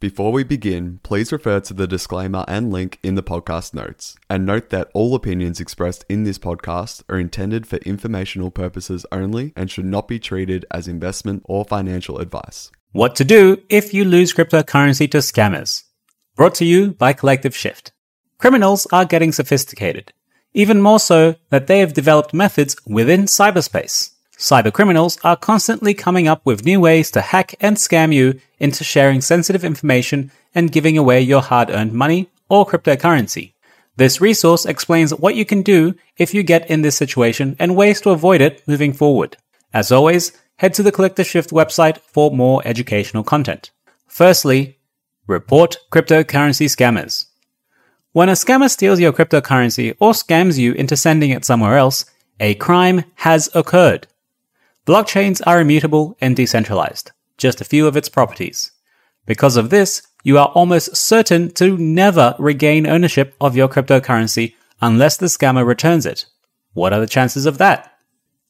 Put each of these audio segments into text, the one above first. Before we begin, please refer to the disclaimer and link in the podcast notes, and note that all opinions expressed in this podcast are intended for informational purposes only and should not be treated as investment or financial advice. What to do if you lose cryptocurrency to scammers? Brought to you by Collective Shift. Criminals are getting sophisticated, even more so that they have developed methods within cyberspace. Cybercriminals are constantly coming up with new ways to hack and scam you into sharing sensitive information and giving away your hard-earned money or cryptocurrency. This resource explains what you can do if you get in this situation and ways to avoid it moving forward. As always, head to the Collective Shift website for more educational content. Firstly, report cryptocurrency scammers. When a scammer steals your cryptocurrency or scams you into sending it somewhere else, a crime has occurred. Blockchains are immutable and decentralized, just a few of its properties. Because of this, you are almost certain to never regain ownership of your cryptocurrency unless the scammer returns it. What are the chances of that?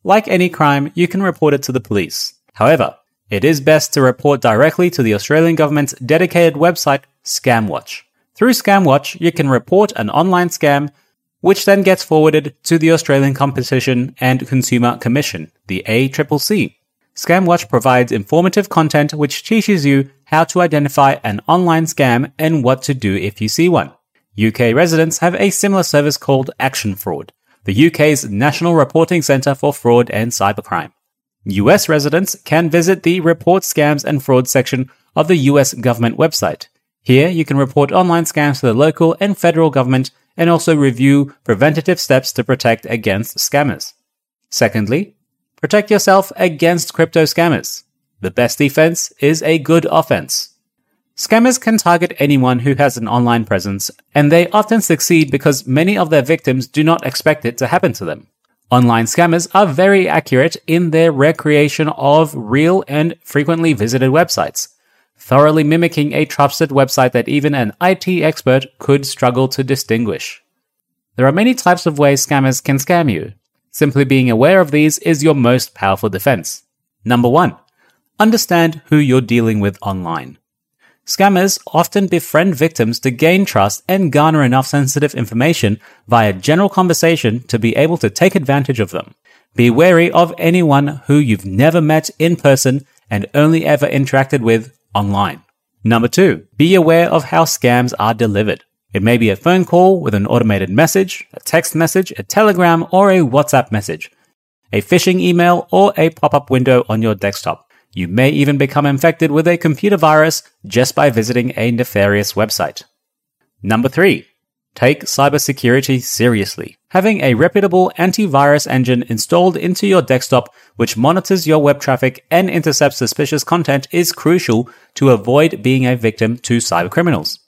Like any crime, you can report it to the police. However, it is best to report directly to the Australian government's dedicated website, Scamwatch. Through Scamwatch, you can report an online scam, which then gets forwarded to the Australian Competition and Consumer Commission, the ACCC. Scamwatch provides informative content which teaches you how to identify an online scam and what to do if you see one. UK residents have a similar service called Action Fraud, the UK's National Reporting Centre for Fraud and Cybercrime. US residents can visit the Report Scams and Fraud section of the US government website. Here, you can report online scams to the local and federal government and also review preventative steps to protect against scammers. Secondly, protect yourself against crypto scammers. The best defense is a good offense. Scammers can target anyone who has an online presence, and they often succeed because many of their victims do not expect it to happen to them. Online scammers are very accurate in their recreation of real and frequently visited websites, thoroughly mimicking a trusted website that even an IT expert could struggle to distinguish. There are many types of ways scammers can scam you. Simply being aware of these is your most powerful defense. Number 1. Understand who you're dealing with online. Scammers often befriend victims to gain trust and garner enough sensitive information via general conversation to be able to take advantage of them. Be wary of anyone who you've never met in person and only ever interacted with online. Number 2, be aware of how scams are delivered. It may be a phone call with an automated message, a text message, a telegram, or a WhatsApp message, a phishing email, or a pop-up window on your desktop. You may even become infected with a computer virus just by visiting a nefarious website. Number 3, take cybersecurity seriously. Having a reputable antivirus engine installed into your desktop which monitors your web traffic and intercepts suspicious content is crucial to avoid being a victim to cybercriminals.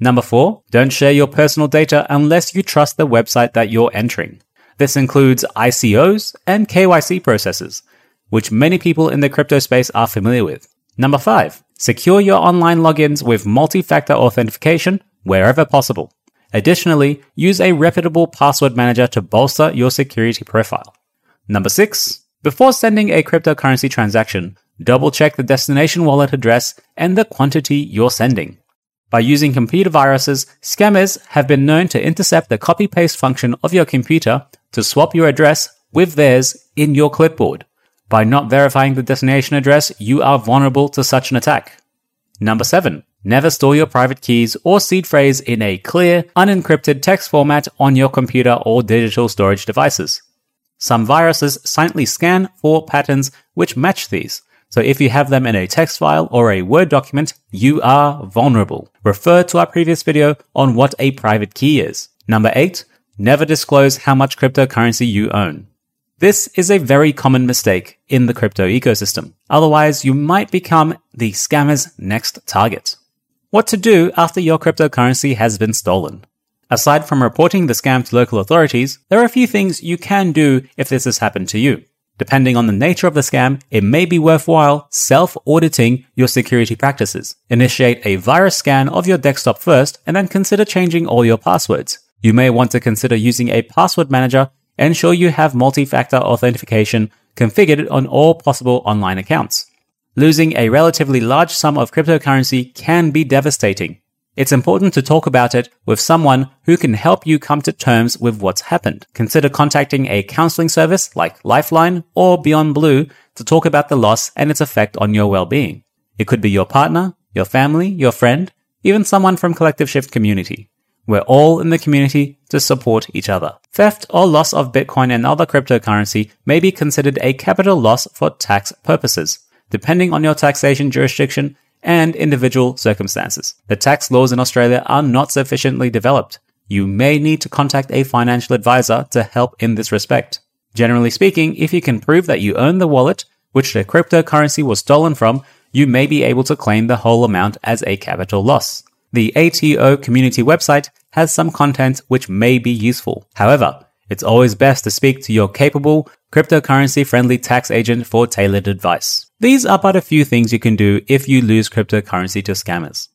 Number 4, don't share your personal data unless you trust the website that you're entering. This includes ICOs and KYC processes, which many people in the crypto space are familiar with. Number 5, secure your online logins with multi-factor authentication wherever possible. Additionally, use a reputable password manager to bolster your security profile. Number 6, before sending a cryptocurrency transaction, double-check the destination wallet address and the quantity you're sending. By using computer viruses, scammers have been known to intercept the copy-paste function of your computer to swap your address with theirs in your clipboard. By not verifying the destination address, you are vulnerable to such an attack. Number 7, never store your private keys or seed phrase in a clear, unencrypted text format on your computer or digital storage devices. Some viruses silently scan for patterns which match these, so if you have them in a text file or a Word document, you are vulnerable. Refer to our previous video on what a private key is. Number 8, never disclose how much cryptocurrency you own. This is a very common mistake in the crypto ecosystem. Otherwise, you might become the scammer's next target. What to do after your cryptocurrency has been stolen? Aside from reporting the scam to local authorities, there are a few things you can do if this has happened to you. Depending on the nature of the scam, it may be worthwhile self-auditing your security practices. Initiate a virus scan of your desktop first and then consider changing all your passwords. You may want to consider using a password manager. Ensure you have multi-factor authentication configured on all possible online accounts. losing a relatively large sum of cryptocurrency can be devastating. It's important to talk about it with someone who can help you come to terms with what's happened. Consider contacting a counseling service like Lifeline or Beyond Blue to talk about the loss and its effect on your well-being. It could be your partner, your family, your friend, even someone from Collective Shift community. We're all in the community to support each other. Theft or loss of Bitcoin and other cryptocurrency may be considered a capital loss for tax purposes, depending on your taxation jurisdiction and individual circumstances. The tax laws in Australia are not sufficiently developed. You may need to contact a financial advisor to help in this respect. Generally speaking, if you can prove that you own the wallet which the cryptocurrency was stolen from, you may be able to claim the whole amount as a capital loss. The ATO community website has some content which may be useful. However, it's always best to speak to your capable, cryptocurrency-friendly tax agent for tailored advice. These are but a few things you can do if you lose cryptocurrency to scammers.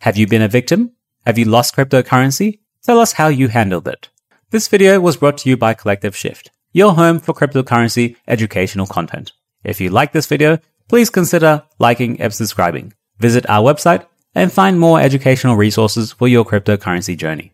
Have you been a victim? Have you lost cryptocurrency? Tell us how you handled it. This video was brought to you by Collective Shift, your home for cryptocurrency educational content. If you like this video, please consider liking and subscribing. Visit our website and find more educational resources for your cryptocurrency journey.